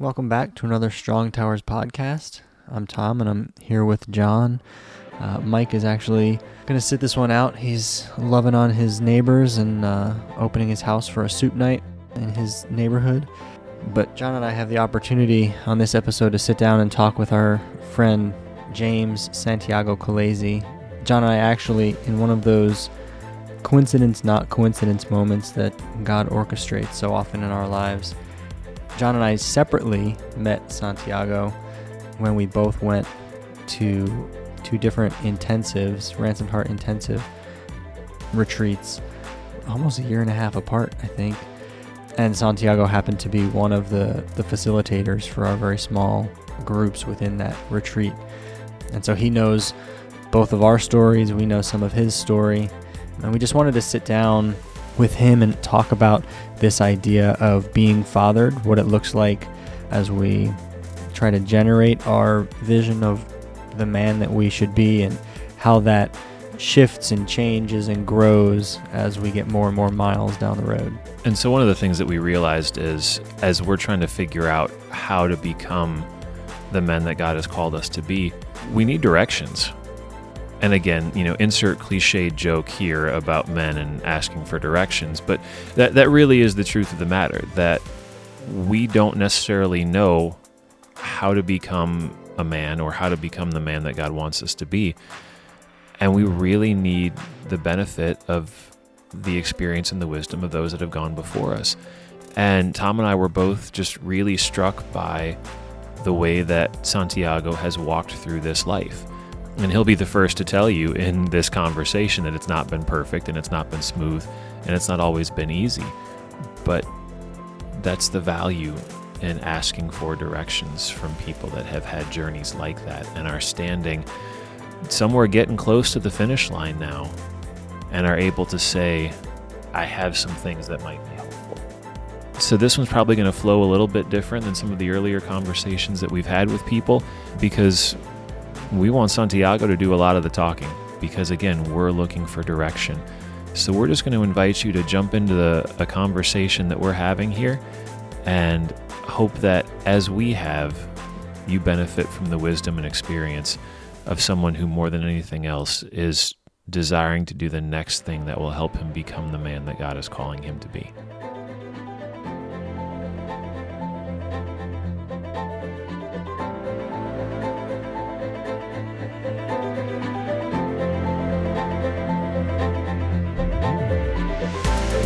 Welcome back to another Strong Towers podcast. I'm Tom and I'm here with John. Mike is actually going to sit this one out. He's loving on his neighbors and opening his house for a soup night in his neighborhood. But John and I have the opportunity on this episode to sit down and talk with our friend James Santiago Calazzi. John and I actually, in one of those coincidence not coincidence moments that God orchestrates so often in our lives, John and I separately met Santiago when we both went to two different intensives, Ransomed Heart intensive retreats, almost a year and a half apart, I think. And Santiago happened to be one of the facilitators for our very small groups within that retreat. And so he knows both of our stories, we know some of his story, and we just wanted to sit down with him and talk about this idea of being fathered, what it looks like as we try to generate our vision of the man that we should be and how that shifts and changes and grows as we get more and more miles down the road. And so one of the things that we realized is as we're trying to figure out how to become the men that God has called us to be, we need directions. And again, you know, insert cliche joke here about men and asking for directions, but that really is the truth of the matter, that we don't necessarily know how to become a man or how to become the man that God wants us to be. And we really need the benefit of the experience and the wisdom of those that have gone before us. And Tom and I were both just really struck by the way that Santiago has walked through this life. And he'll be the first to tell you in this conversation that it's not been perfect and it's not been smooth and it's not always been easy. But that's the value in asking for directions from people that have had journeys like that and are standing somewhere getting close to the finish line now and are able to say, I have some things that might be helpful. So this one's probably going to flow a little bit different than some of the earlier conversations that we've had with people, because we want Santiago to do a lot of the talking, because again, we're looking for direction. So we're just going to invite you to jump into a conversation that we're having here and hope that as we have, you benefit from the wisdom and experience of someone who more than anything else is desiring to do the next thing that will help him become the man that God is calling him to be.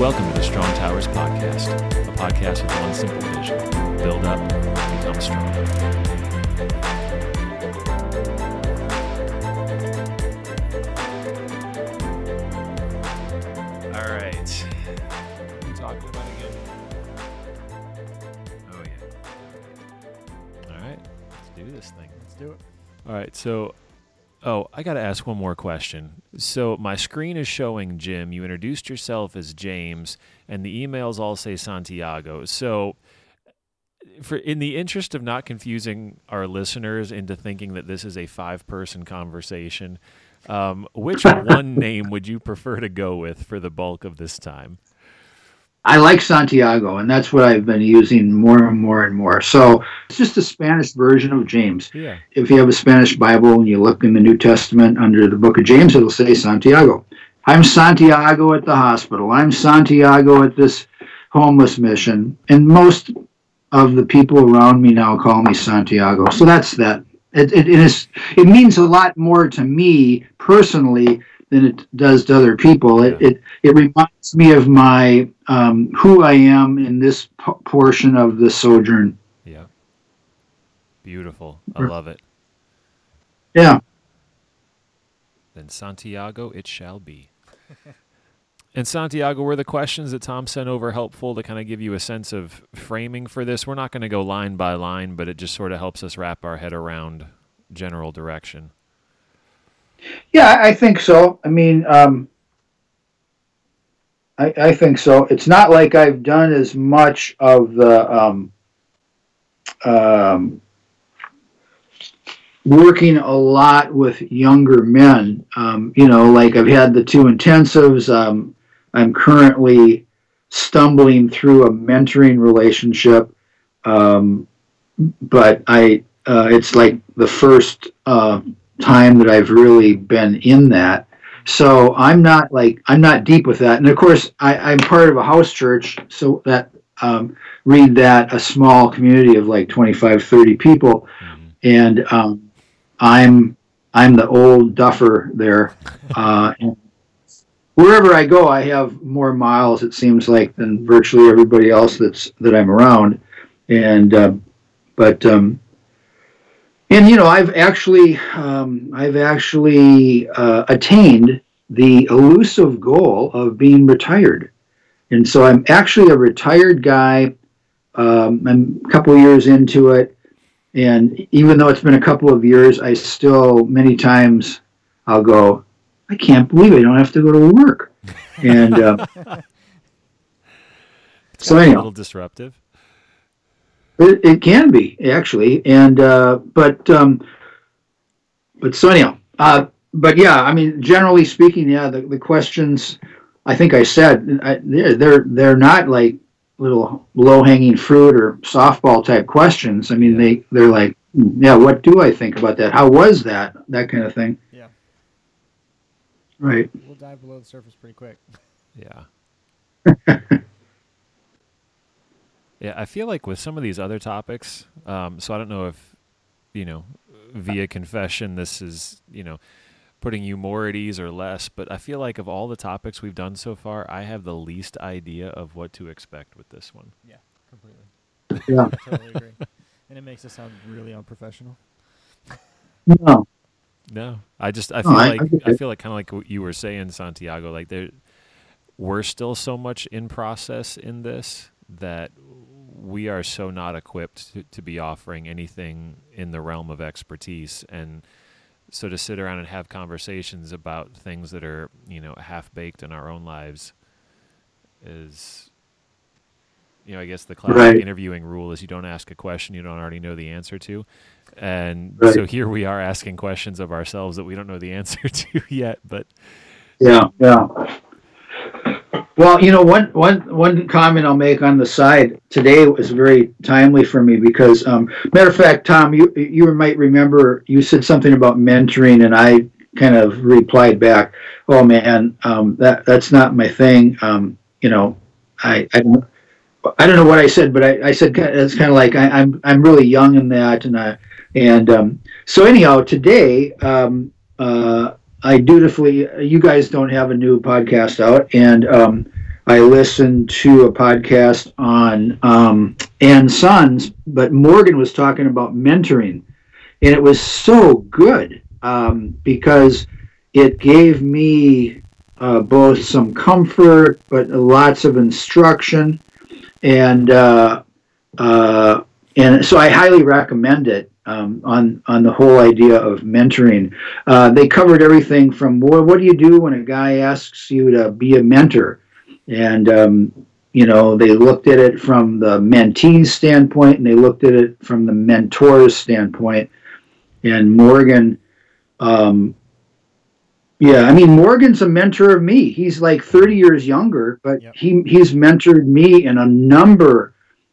Welcome to the Strong Towers Podcast, a podcast with one simple vision: build up, become strong. All right. What are we talking about again? Oh, yeah. All right. Let's do this thing. Let's do it. All right. So, I got to ask one more question. So my screen is showing Jim. You introduced yourself as James, and the emails all say Santiago. So in the interest of not confusing our listeners into thinking that this is a five-person conversation, which one name would you prefer to go with for the bulk of this time? I like Santiago, and that's what I've been using more and more and more. So it's just the Spanish version of James. Yeah. If you have a Spanish Bible and you look in the New Testament under the book of James, it'll say Santiago. I'm Santiago at the hospital. I'm Santiago at this homeless mission. And most of the people around me now call me Santiago. So that's that. It means a lot more to me personally than it does to other people. It reminds me of my who I am in this portion of the sojourn. Yeah. Beautiful. I love it. Yeah. Then Santiago it shall be. And Santiago, were the questions that Tom sent over helpful to kind of give you a sense of framing for this? We're not going to go line by line, but it just sort of helps us wrap our head around general direction. Yeah, I think so. I mean, I think so. It's not like I've done as much of the working a lot with younger men. Like I've had the two intensives. I'm currently stumbling through a mentoring relationship. but it's like the first time that I've really been in that. So I'm not deep with that. And of course, I'm part of a house church, so that read that a small community of like 25, 30 people, and I'm the old duffer there. And wherever I go, I have more miles, it seems like, than virtually everybody else that I'm around. And and you know, I've actually attained the elusive goal of being retired. And so I'm actually a retired guy. I'm a couple of years into it. And even though it's been a couple of years, I still, many times, I'll go, I can't believe I don't have to go to work. And it's so anyhow, a little disruptive. It can be, actually. And but so anyhow, but yeah, I mean, generally speaking, yeah, the questions, I think I said, they're not like little low-hanging fruit or softball-type questions. I mean, they're like, yeah, what do I think about that? How was that? That kind of thing. Yeah. Right. We'll dive below the surface pretty quick. Yeah. Yeah, I feel like with some of these other topics, so I don't know if, you know, via confession this is, you know, putting you more at ease or less, but I feel like of all the topics we've done so far, I have the least idea of what to expect with this one. Yeah, completely. Yeah. I totally agree. And it makes us sound really unprofessional. No. No. I feel like kind of like what you were saying, Santiago, like we're still so much in process in this that we are so not equipped to be offering anything in the realm of expertise. And so to sit around and have conversations about things that are, you know, half-baked in our own lives is, you know, I guess the classic interviewing rule is you don't ask a question you don't already know the answer to. And so here we are asking questions of ourselves that we don't know the answer to yet. But yeah. Well, you know, one comment I'll make on the side today was very timely for me because, matter of fact, Tom, you might remember you said something about mentoring, and I kind of replied back, "Oh man, that's not my thing." You know, I don't know what I said, but I said it's kind of like I'm really young in that, so anyhow, today. I dutifully, you guys don't have a new podcast out, and I listened to a podcast on Ann Sons, but Morgan was talking about mentoring, and it was so good because it gave me both some comfort, but lots of instruction, and so I highly recommend it. On the whole idea of mentoring. They covered everything from what do you do when a guy asks you to be a mentor? And, you know, they looked at it from the mentee's standpoint, and they looked at it from the mentor's standpoint. And Morgan, Morgan's a mentor of me. He's like 30 years younger, but he's mentored me in a number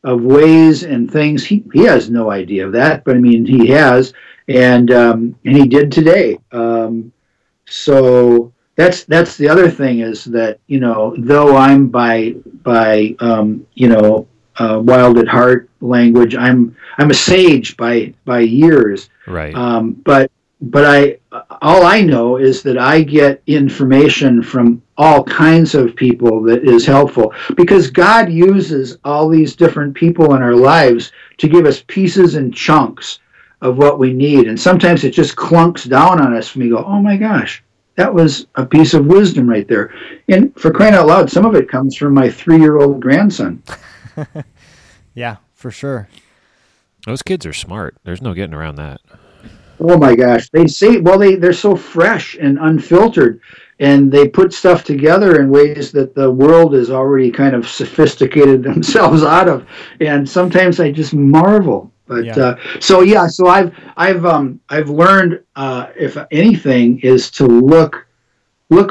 of ways and things. He has no idea of that, but I mean, he has, and he did today. So that's the other thing is that, you know, though I'm by wild at heart language, I'm a sage by years. Right. But all I know is that I get information from all kinds of people that is helpful, because God uses all these different people in our lives to give us pieces and chunks of what we need. And sometimes it just clunks down on us and we go, oh my gosh, that was a piece of wisdom right there. And for crying out loud, some of it comes from my 3-year-old grandson. Yeah, for sure. Those kids are smart. There's no getting around that. Oh my gosh, they say, well, they're so fresh and unfiltered, and they put stuff together in ways that the world is already kind of sophisticated themselves out of, and sometimes I just marvel. But so I've learned, if anything, is to look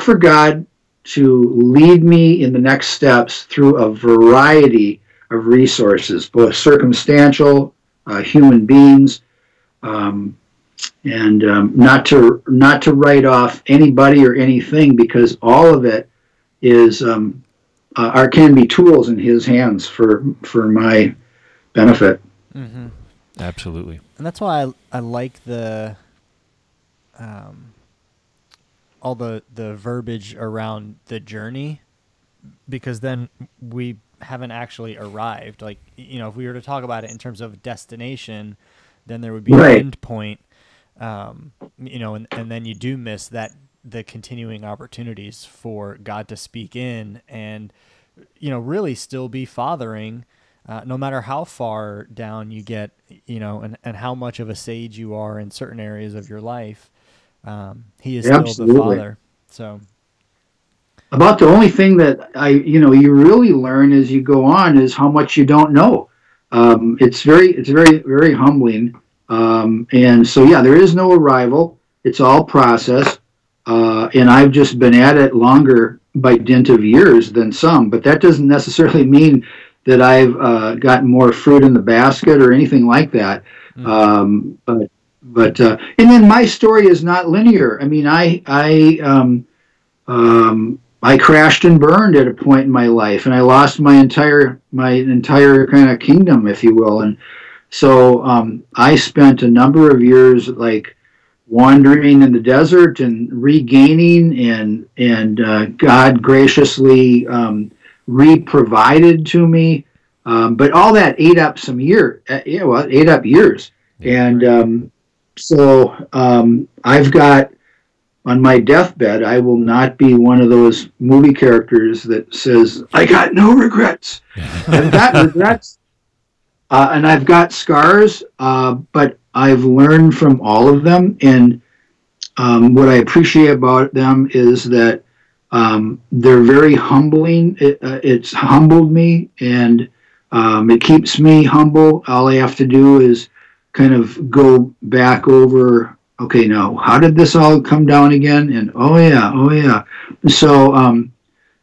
for God to lead me in the next steps through a variety of resources, both circumstantial, human beings, and not to write off anybody or anything, because all of it is can be tools in his hands for my benefit. Mm-hmm. Absolutely, and that's why I like the all the verbiage around the journey, because then we haven't actually arrived. Like, you know, if we were to talk about it in terms of destination, then there would be an end point, you know, and then you do miss that the continuing opportunities for God to speak in and, you know, really still be fathering, no matter how far down you get, you know, and how much of a sage you are in certain areas of your life. He is still the Father. So about the only thing that you really learn as you go on is how much you don't know. It's very, very humbling. And so, yeah, there is no arrival. It's all process. And I've just been at it longer by dint of years than some, but that doesn't necessarily mean that I've gotten more fruit in the basket or anything like that. Mm-hmm. But and then my story is not linear. I mean, I crashed and burned at a point in my life, and I lost my entire kind of kingdom, if you will. And so I spent a number of years like wandering in the desert and regaining, and God graciously re-provided to me. But all that ate up years, and. So I've got on my deathbed, I will not be one of those movie characters that says, I got no regrets. I've got regrets, and I've got scars, but I've learned from all of them. And what I appreciate about them is that they're very humbling. It's humbled me, and it keeps me humble. All I have to do is kind of go back over, okay, now how did this all come down again? And oh yeah. So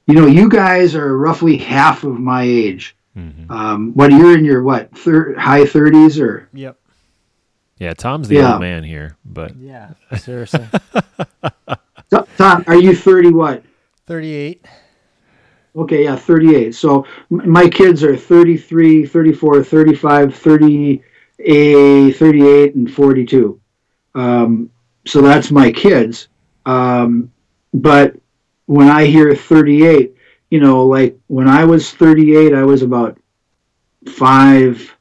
you guys are roughly half of my age. Mm-hmm. What, you're in your high 30s or? Yep. Yeah, Tom's the old man here, but yeah, seriously. So, Tom, are you 30? What? 38. Okay, yeah, 38. So my kids are 33, 34, 35, 30. A 38 and 42. So that's my kids. But when I hear 38, you know, like when I was 38, I was about 5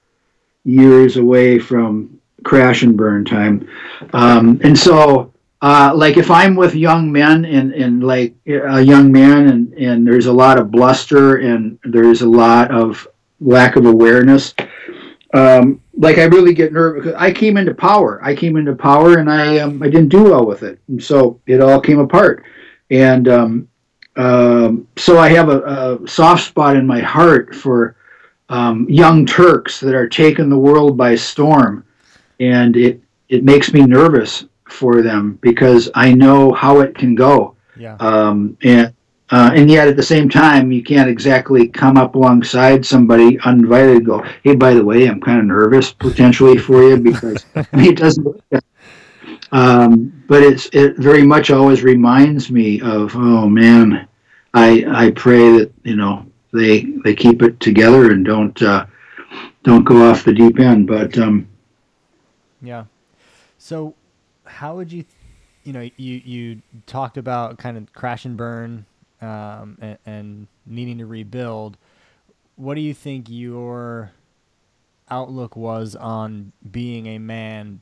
years away from crash and burn time. And so, like if I'm with young men and like a young man and there's a lot of bluster and there's a lot of lack of awareness, like I really get nervous. Because I came into power, and I didn't do well with it, and so it all came apart. And so I have a soft spot in my heart for young Turks that are taking the world by storm, and it makes me nervous for them because I know how it can go. Yeah. And yet at the same time, you can't exactly come up alongside somebody uninvited and go, hey, by the way, I'm kind of nervous potentially for you because it doesn't work out. But it very much always reminds me of, oh, man, I pray that, you know, they keep it together and don't go off the deep end. But yeah. So how would you, you know, you talked about kind of crash and burn, and needing to rebuild. What do you think your outlook was on being a man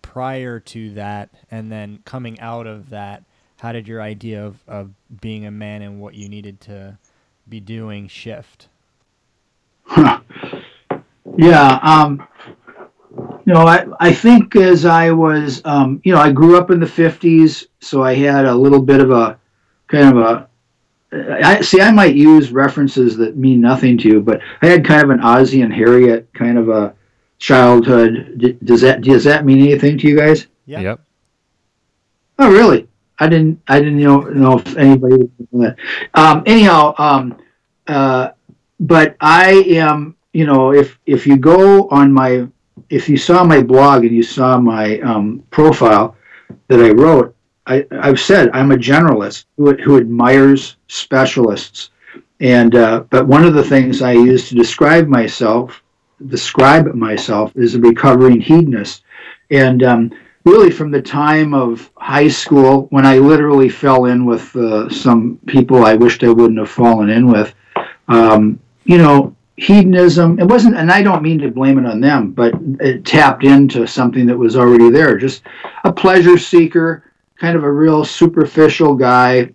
prior to that, and then coming out of that? How did your idea of being a man and what you needed to be doing shift? Huh. Yeah. No, I think as I was, I grew up in the 50s, so I had a little bit of a kind of a, I might use references that mean nothing to you, but I had kind of an Ozzie and Harriet kind of a childhood. Does that mean anything to you guys? Yeah. Yep. Oh, really? I didn't know if anybody knew that. But I am, you know, if you go on my if you saw my blog and you saw my profile that I wrote, I've said I'm a generalist who admires specialists. And but one of the things I use to describe myself is a recovering hedonist. And really from the time of high school, when I literally fell in with some people I wished I wouldn't have fallen in with, hedonism, it wasn't, and I don't mean to blame it on them, but it tapped into something that was already there. Just a pleasure seeker, kind of a real superficial guy,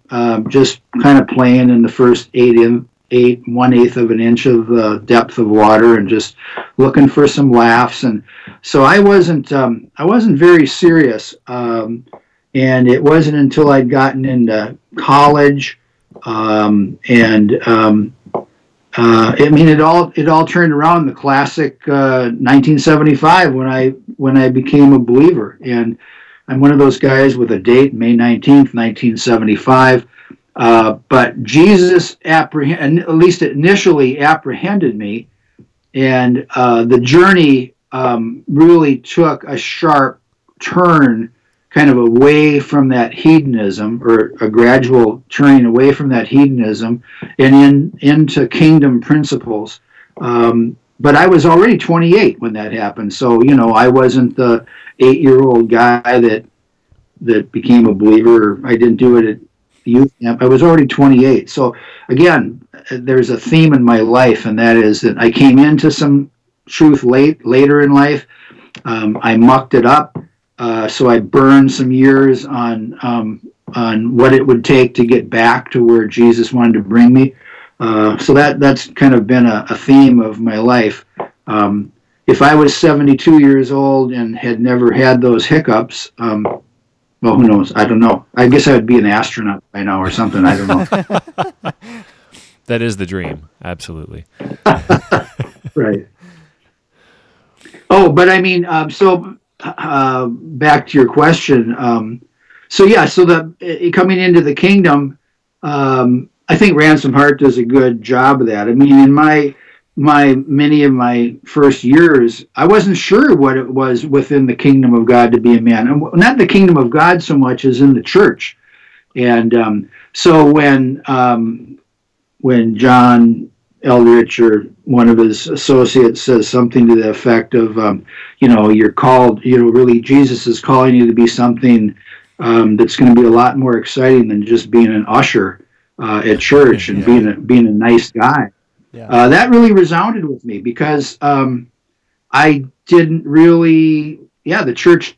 just kind of playing in the first 1/8 of an inch of the depth of water and just looking for some laughs. And so I wasn't very serious. And it wasn't until I'd gotten into college, it all turned around, the classic 1975 when I became a believer. And I'm one of those guys with a date, May 19th, 1975. But Jesus initially apprehended me, and the journey really took a sharp turn, kind of away from that hedonism, or a gradual turning away from that hedonism and into kingdom principles. But I was already 28 when that happened. So, I wasn't the 8-year-old guy that became a believer. I didn't do it at youth camp. I was already 28. So, again, there's a theme in my life, and that is that I came into some truth later in life. I mucked it up. So I burned some years on what it would take to get back to where Jesus wanted to bring me. So that's kind of been a theme of my life. If I was 72 years old and had never had those hiccups, well, who knows? I don't know. I guess I would be an astronaut by now or something. I don't know. That is the dream. Absolutely. Right. Oh, but I mean, back to your question. Coming into the kingdom, I think Ransomed Heart does a good job of that. I mean, in my many of my first years, I wasn't sure what it was within the kingdom of God to be a man, and not the kingdom of God so much as in the church. And so when John Eldredge or one of his associates says something to the effect of, you're called, really Jesus is calling you to be something that's going to be a lot more exciting than just being an usher at church and being a nice guy. Yeah. That really resounded with me because I didn't really, the church,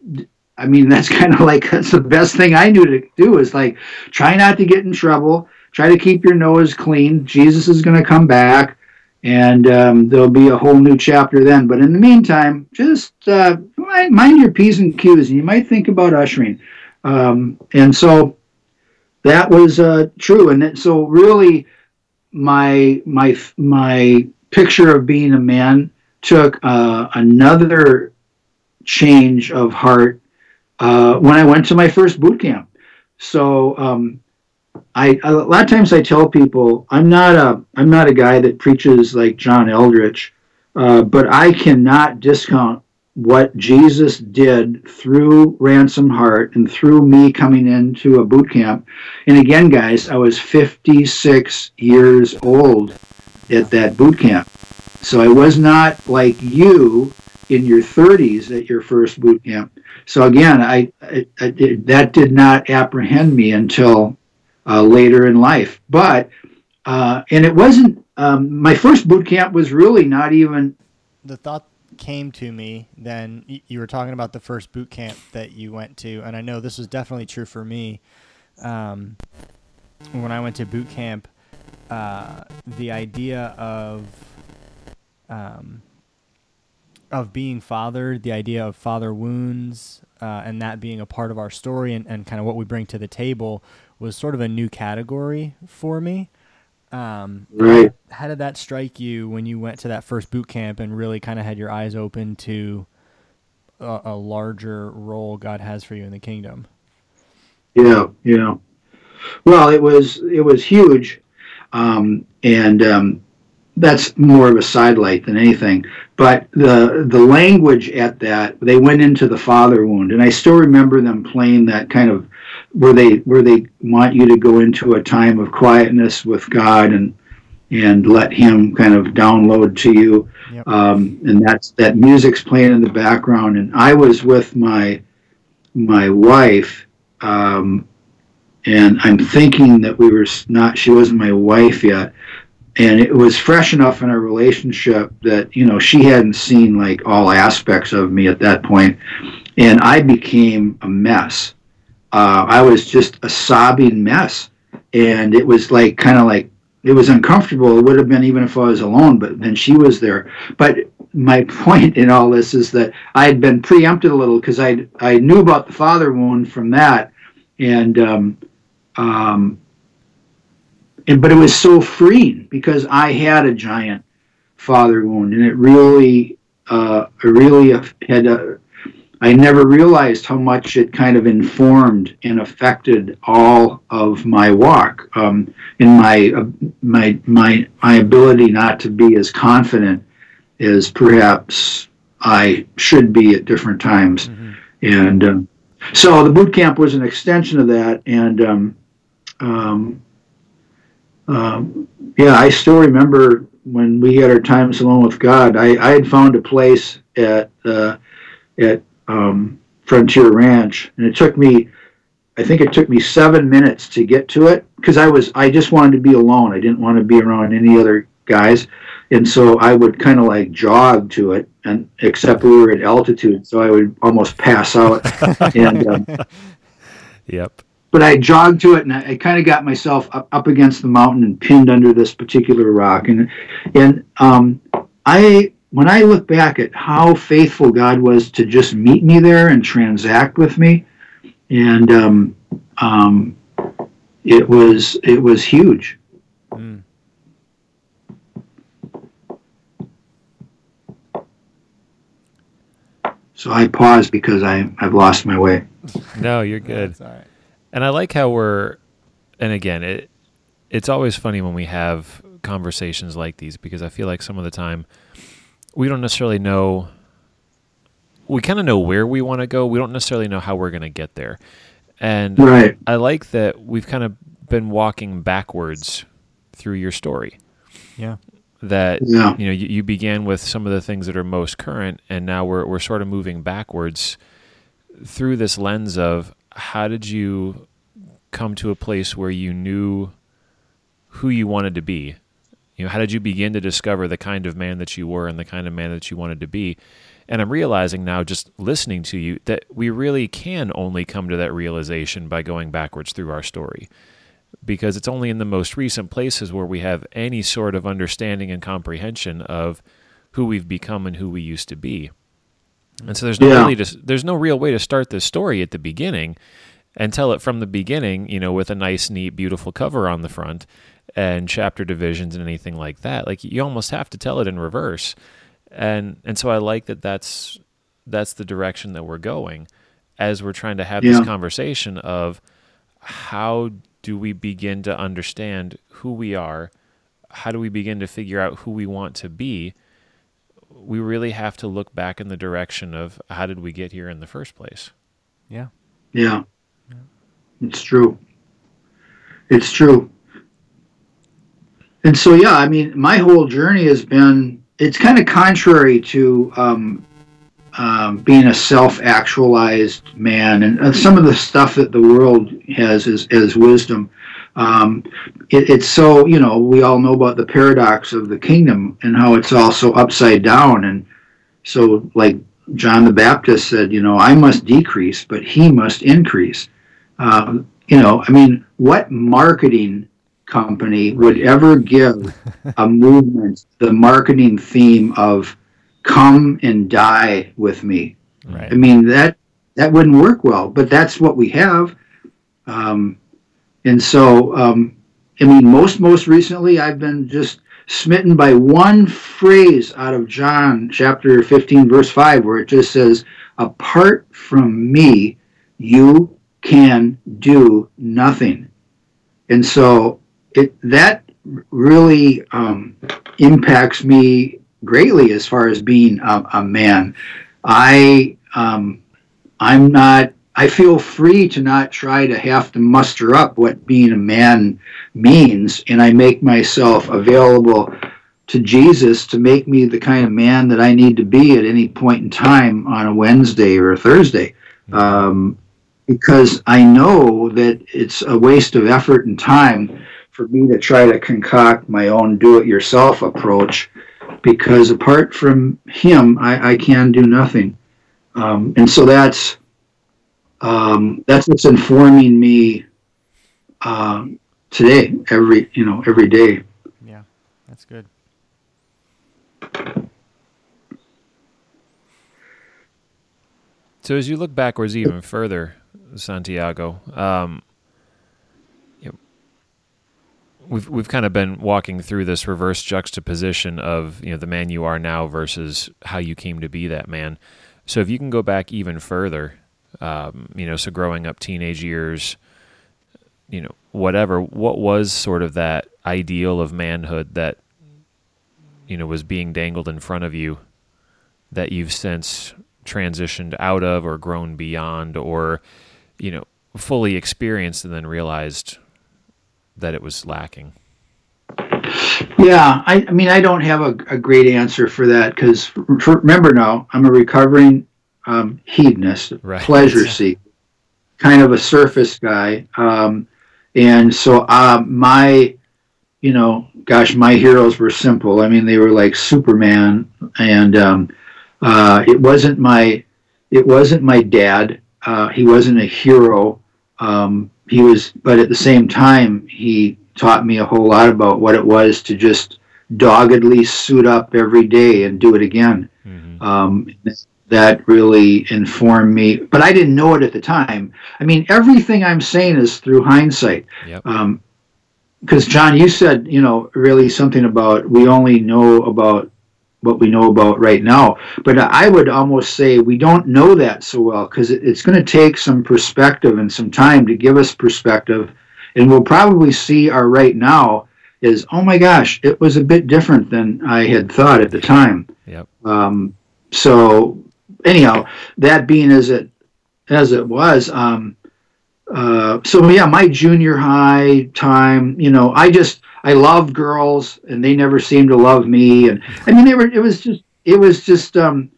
I mean, that's the best thing I knew to do is like, try not to get in trouble. Try to keep your nose clean. Jesus is going to come back, and there'll be a whole new chapter then. But in the meantime, just mind your P's and Q's, and you might think about ushering. And so that was true. And so really my picture of being a man took another change of heart when I went to my first boot camp. So... a lot of times I tell people I'm not a guy that preaches like John Eldredge, but I cannot discount what Jesus did through Ransomed Heart and through me coming into a boot camp. And again, guys, I was 56 years old at that boot camp, so I was not like you in your 30s at your first boot camp. So again, that did not apprehend me until. Later in life, but and it wasn't my first boot camp was really not even. The thought came to me then you were talking about the first boot camp that you went to, and I know this was definitely true for me. When I went to boot camp, the idea of being fathered, the idea of father wounds, and that being a part of our story and kind of what we bring to the table. Was sort of a new category for me. Right. How did that strike you when you went to that first boot camp and really kind of had your eyes open to a larger role God has for you in the kingdom? Yeah. Well, it was huge, and that's more of a sidelight than anything. But the language at that, they went into the father wound, and I still remember them playing that kind of where they want you to go into a time of quietness with God and let Him kind of download to you. Yep. And that's that music's playing in the background. And I was with my wife, and I'm thinking that she wasn't my wife yet. And it was fresh enough in our relationship that, she hadn't seen like all aspects of me at that point. And I became a mess. I was just a sobbing mess. And it was like, it was uncomfortable. It would have been even if I was alone, but then she was there. But my point in all this is that I had been preempted a little because I knew about the father wound from that. And, but it was so freeing because I had a giant father wound, and I never realized how much it kind of informed and affected all of my walk, in my ability not to be as confident as perhaps I should be at different times, mm-hmm. and so the boot camp was an extension of that, and. I still remember when we had our times alone with God. I had found a place at Frontier Ranch, and it took me 7 minutes to get to it because I just wanted to be alone. I didn't want to be around any other guys, and so I would kind of like jog to it, and except we were at altitude, so I would almost pass out. And yep. But I jogged to it, and I kind of got myself up against the mountain and pinned under this particular rock. And when I look back at how faithful God was to just meet me there and transact with me, and it was huge. Mm. So I paused because I've lost my way. No, you're good. That's all right. And I like how it's always funny when we have conversations like these, because I feel like some of the time we don't necessarily know, we kind of know where we want to go. We don't necessarily know how we're going to get there. And right. I like that we've kind of been walking backwards through your story. Yeah. That, yeah. You began with some of the things that are most current, and now we're sort of moving backwards through this lens of, how did you come to a place where you knew who you wanted to be? How did you begin to discover the kind of man that you were and the kind of man that you wanted to be? And I'm realizing now, just listening to you, that we really can only come to that realization by going backwards through our story, because it's only in the most recent places where we have any sort of understanding and comprehension of who we've become and who we used to be. And so there's no real way to start this story at the beginning and tell it from the beginning, with a nice, neat, beautiful cover on the front and chapter divisions and anything like that. Like, you almost have to tell it in reverse. And so I like that that's the direction that we're going as we're trying to have this conversation of how do we begin to understand who we are? How do we begin to figure out who we want to be? We really have to look back in the direction of how did we get here in the first place? Yeah. Yeah. It's true. It's true. And so, my whole journey has been, it's kind of contrary to being a self-actualized man. And some of the stuff that the world has is wisdom. It's so, we all know about the paradox of the kingdom and how it's also upside down. And so, like John the Baptist said, I must decrease, but he must increase. What marketing company would ever give a movement the marketing theme of come and die with me? Right. That wouldn't work well, but that's what we have. And so, most recently, I've been just smitten by one phrase out of John chapter 15, verse 5, where it just says, apart from me, you can do nothing. And so that really impacts me greatly as far as being a man. I'm not. I feel free to not try to have to muster up what being a man means, and I make myself available to Jesus to make me the kind of man that I need to be at any point in time on a Wednesday or a Thursday, because I know that it's a waste of effort and time for me to try to concoct my own do-it-yourself approach, because apart from him, I can do nothing. And so that's what's informing me today, every day. Yeah, that's good. So as you look backwards even further, Santiago, we've kind of been walking through this reverse juxtaposition of the man you are now versus how you came to be that man. So if you can go back even further, so growing up, teenage years, whatever, what was sort of that ideal of manhood that was being dangled in front of you that you've since transitioned out of or grown beyond or, fully experienced and then realized that it was lacking? Yeah, I mean, I don't have a great answer for that because remember now, I'm a recovering hedonist, right, pleasure seeker, kind of a surface guy. And so my... my heroes were simple. I mean, they were like Superman, and it wasn't my dad. He wasn't a hero. He was, but at the same time, he taught me a whole lot about what it was to just doggedly suit up every day and do it again. Mm-hmm. That really informed me, but I didn't know it at the time. I mean, everything I'm saying is through hindsight. Yep. Because, John, you said, really something about we only know about what we know about right now. But I would almost say we don't know that so well because it's going to take some perspective and some time to give us perspective. And we'll probably see our right now is, oh, my gosh, it was a bit different than I had thought at the time. Yep. So, anyhow, that being as it was... my junior high time, I loved girls and they never seemed to love me. And I mean, it was just kind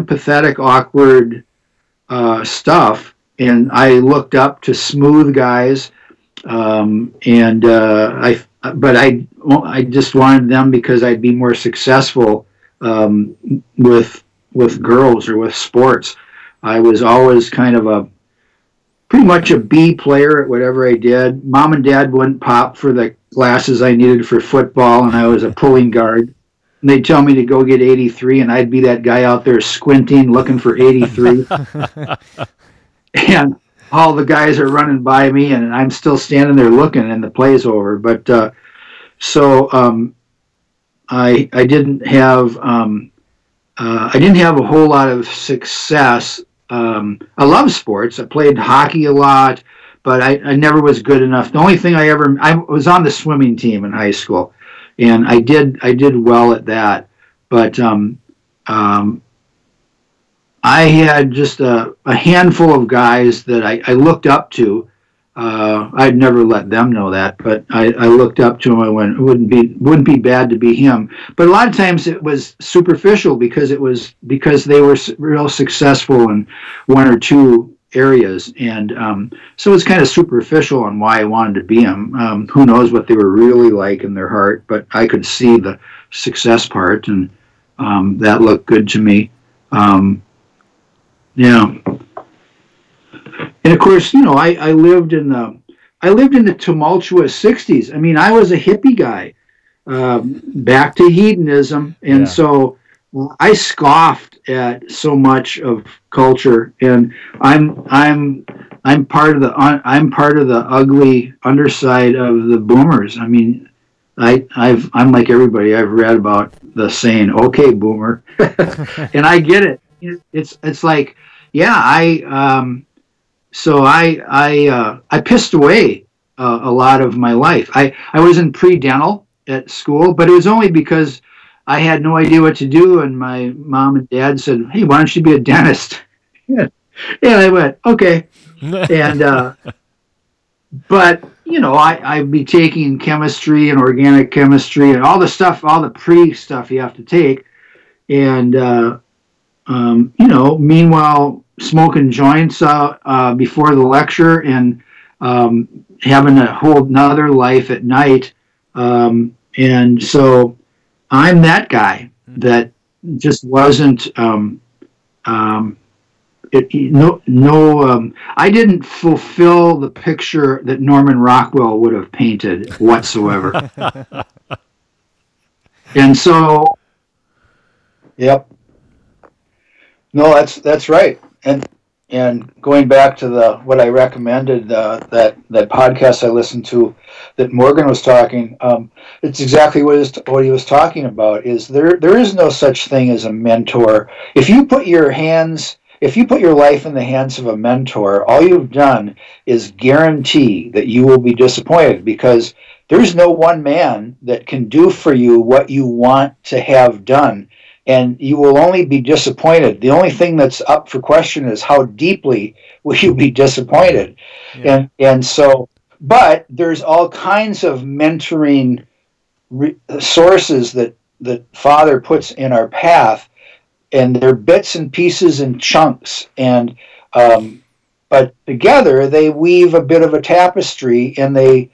of pathetic, awkward, stuff. And I looked up to smooth guys. I just wanted them because I'd be more successful, with girls or with sports. I was always kind of pretty much a B player at whatever I did. Mom and Dad wouldn't pop for the classes I needed for football, and I was a pulling guard. And they'd tell me to go get 83, and I'd be that guy out there squinting, looking for 83. And all the guys are running by me, and I'm still standing there looking, and the play's over. But I didn't have a whole lot of success. I love sports. I played hockey a lot, but I never was good enough. The only thing I was on the swimming team in high school, and I did well at that. But I had just a handful of guys that I looked up to. I'd never let them know that, but I looked up to him. I went, it wouldn't be bad to be him. But a lot of times it was superficial because they were real successful in one or two areas, and so it's kind of superficial on why I wanted to be him. Who knows what they were really like in their heart? But I could see the success part, and that looked good to me. Yeah. And of course, I lived in the tumultuous 60s. I mean, I was a hippie guy, back to hedonism, and so I scoffed at so much of culture. And I'm part of the ugly underside of the boomers. I mean, I'm like everybody. I've read about the saying, "Okay, boomer," and I get it. It's like, So I pissed away a lot of my life. I was in pre-dental at school, but it was only because I had no idea what to do, and my mom and dad said, hey, why don't you be a dentist? And I went, okay. And but, you know, I'd be taking chemistry and organic chemistry and all the stuff, all the pre-stuff you have to take. And, you know, meanwhile, smoking joints before the lecture and having a whole nother life at night. And so I'm that guy that just wasn't I didn't fulfill the picture that Norman Rockwell would have painted whatsoever. And so, yep. No, that's right. And going back to what I recommended, that podcast I listened to that Morgan was talking, it's exactly what he was talking about. Is there is no such thing as a mentor. If you put your life in the hands of a mentor, all you've done is guarantee that you will be disappointed, because there's no one man that can do for you what you want to have done. And you will only be disappointed. The only thing that's up for question is how deeply will you be disappointed. Yeah. And so, but there's all kinds of mentoring sources that Father puts in our path, and they're bits and pieces and chunks. And but together they weave a bit of a tapestry, and they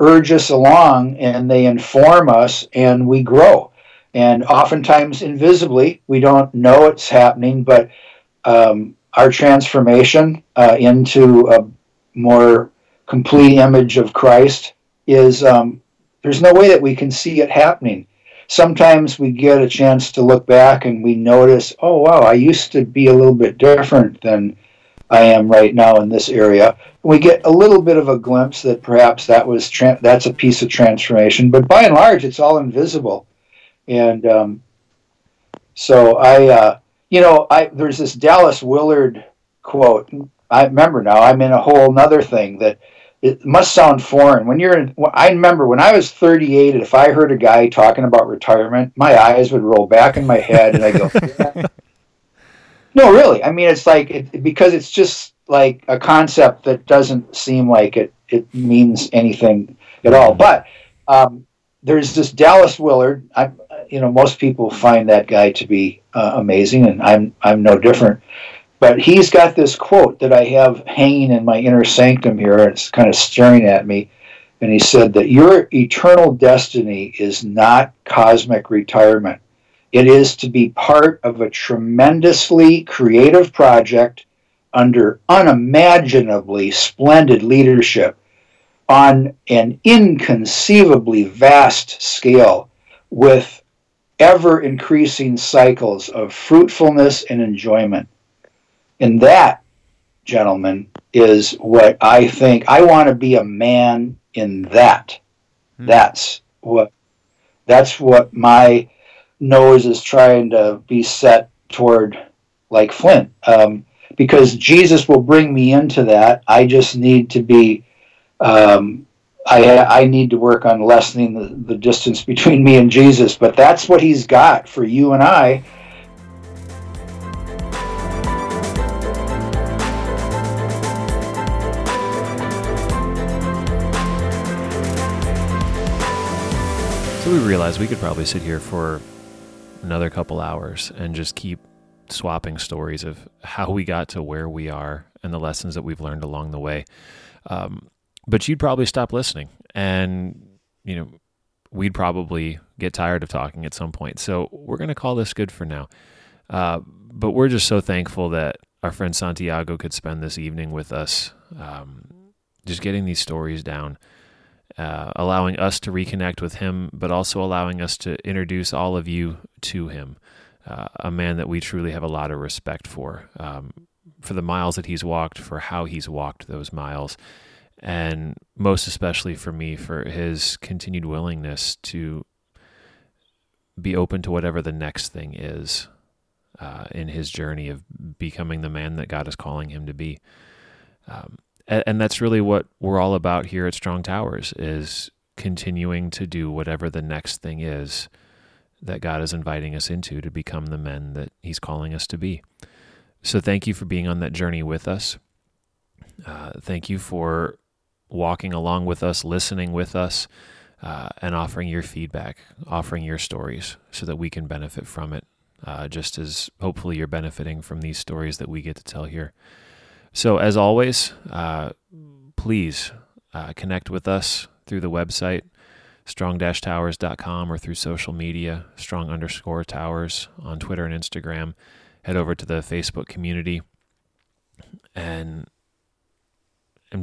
urge us along, and they inform us, and we grow. And oftentimes invisibly, we don't know it's happening, but our transformation into a more complete image of Christ is, there's no way that we can see it happening. Sometimes we get a chance to look back and we notice, oh, wow, I used to be a little bit different than I am right now in this area. We get a little bit of a glimpse that perhaps that's a piece of transformation, but by and large, it's all invisible. And so there's this Dallas Willard quote. I remember now. I'm in a whole nother thing that it must sound foreign. I remember when I was 38, if I heard a guy talking about retirement, my eyes would roll back in my head, and I go, yeah. "No, really." I mean, it's like because it's just like a concept that doesn't seem like it means anything at all. But there's this Dallas Willard. Most people find that guy to be amazing, and I'm no different. But he's got this quote that I have hanging in my inner sanctum here, and it's kind of staring at me. And he said that your eternal destiny is not cosmic retirement. It is to be part of a tremendously creative project under unimaginably splendid leadership on an inconceivably vast scale, with ever-increasing cycles of fruitfulness and enjoyment. And that, gentlemen, is what I think. I want to be a man in that. That's what my nose is trying to be set toward, like Flint. Because Jesus will bring me into that. I just need to be... I need to work on lessening the distance between me and Jesus, but that's what he's got for you and I. So we realized we could probably sit here for another couple hours and just keep swapping stories of how we got to where we are and the lessons that we've learned along the way. But you'd probably stop listening, and we'd probably get tired of talking at some point. So we're going to call this good for now. But we're just so thankful that our friend Santiago could spend this evening with us, just getting these stories down, allowing us to reconnect with him, but also allowing us to introduce all of you to him, a man that we truly have a lot of respect for the miles that he's walked, for how he's walked those miles, and most especially for me, for his continued willingness to be open to whatever the next thing is in his journey of becoming the man that God is calling him to be. And that's really what we're all about here at Strong Towers, is continuing to do whatever the next thing is that God is inviting us into to become the men that he's calling us to be. So thank you for being on that journey with us. Thank you for walking along with us, listening with us, and offering your feedback, offering your stories so that we can benefit from it, just as hopefully you're benefiting from these stories that we get to tell here. So as always, please connect with us through the website, strong-towers.com, or through social media, strong_towers on Twitter and Instagram. Head over to the Facebook community and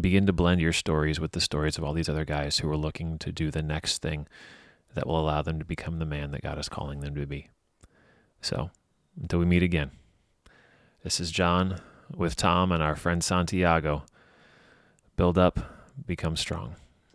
begin to blend your stories with the stories of all these other guys who are looking to do the next thing that will allow them to become the man that God is calling them to be. So until we meet again, this is John with Tom and our friend Santiago. Build up, become strong.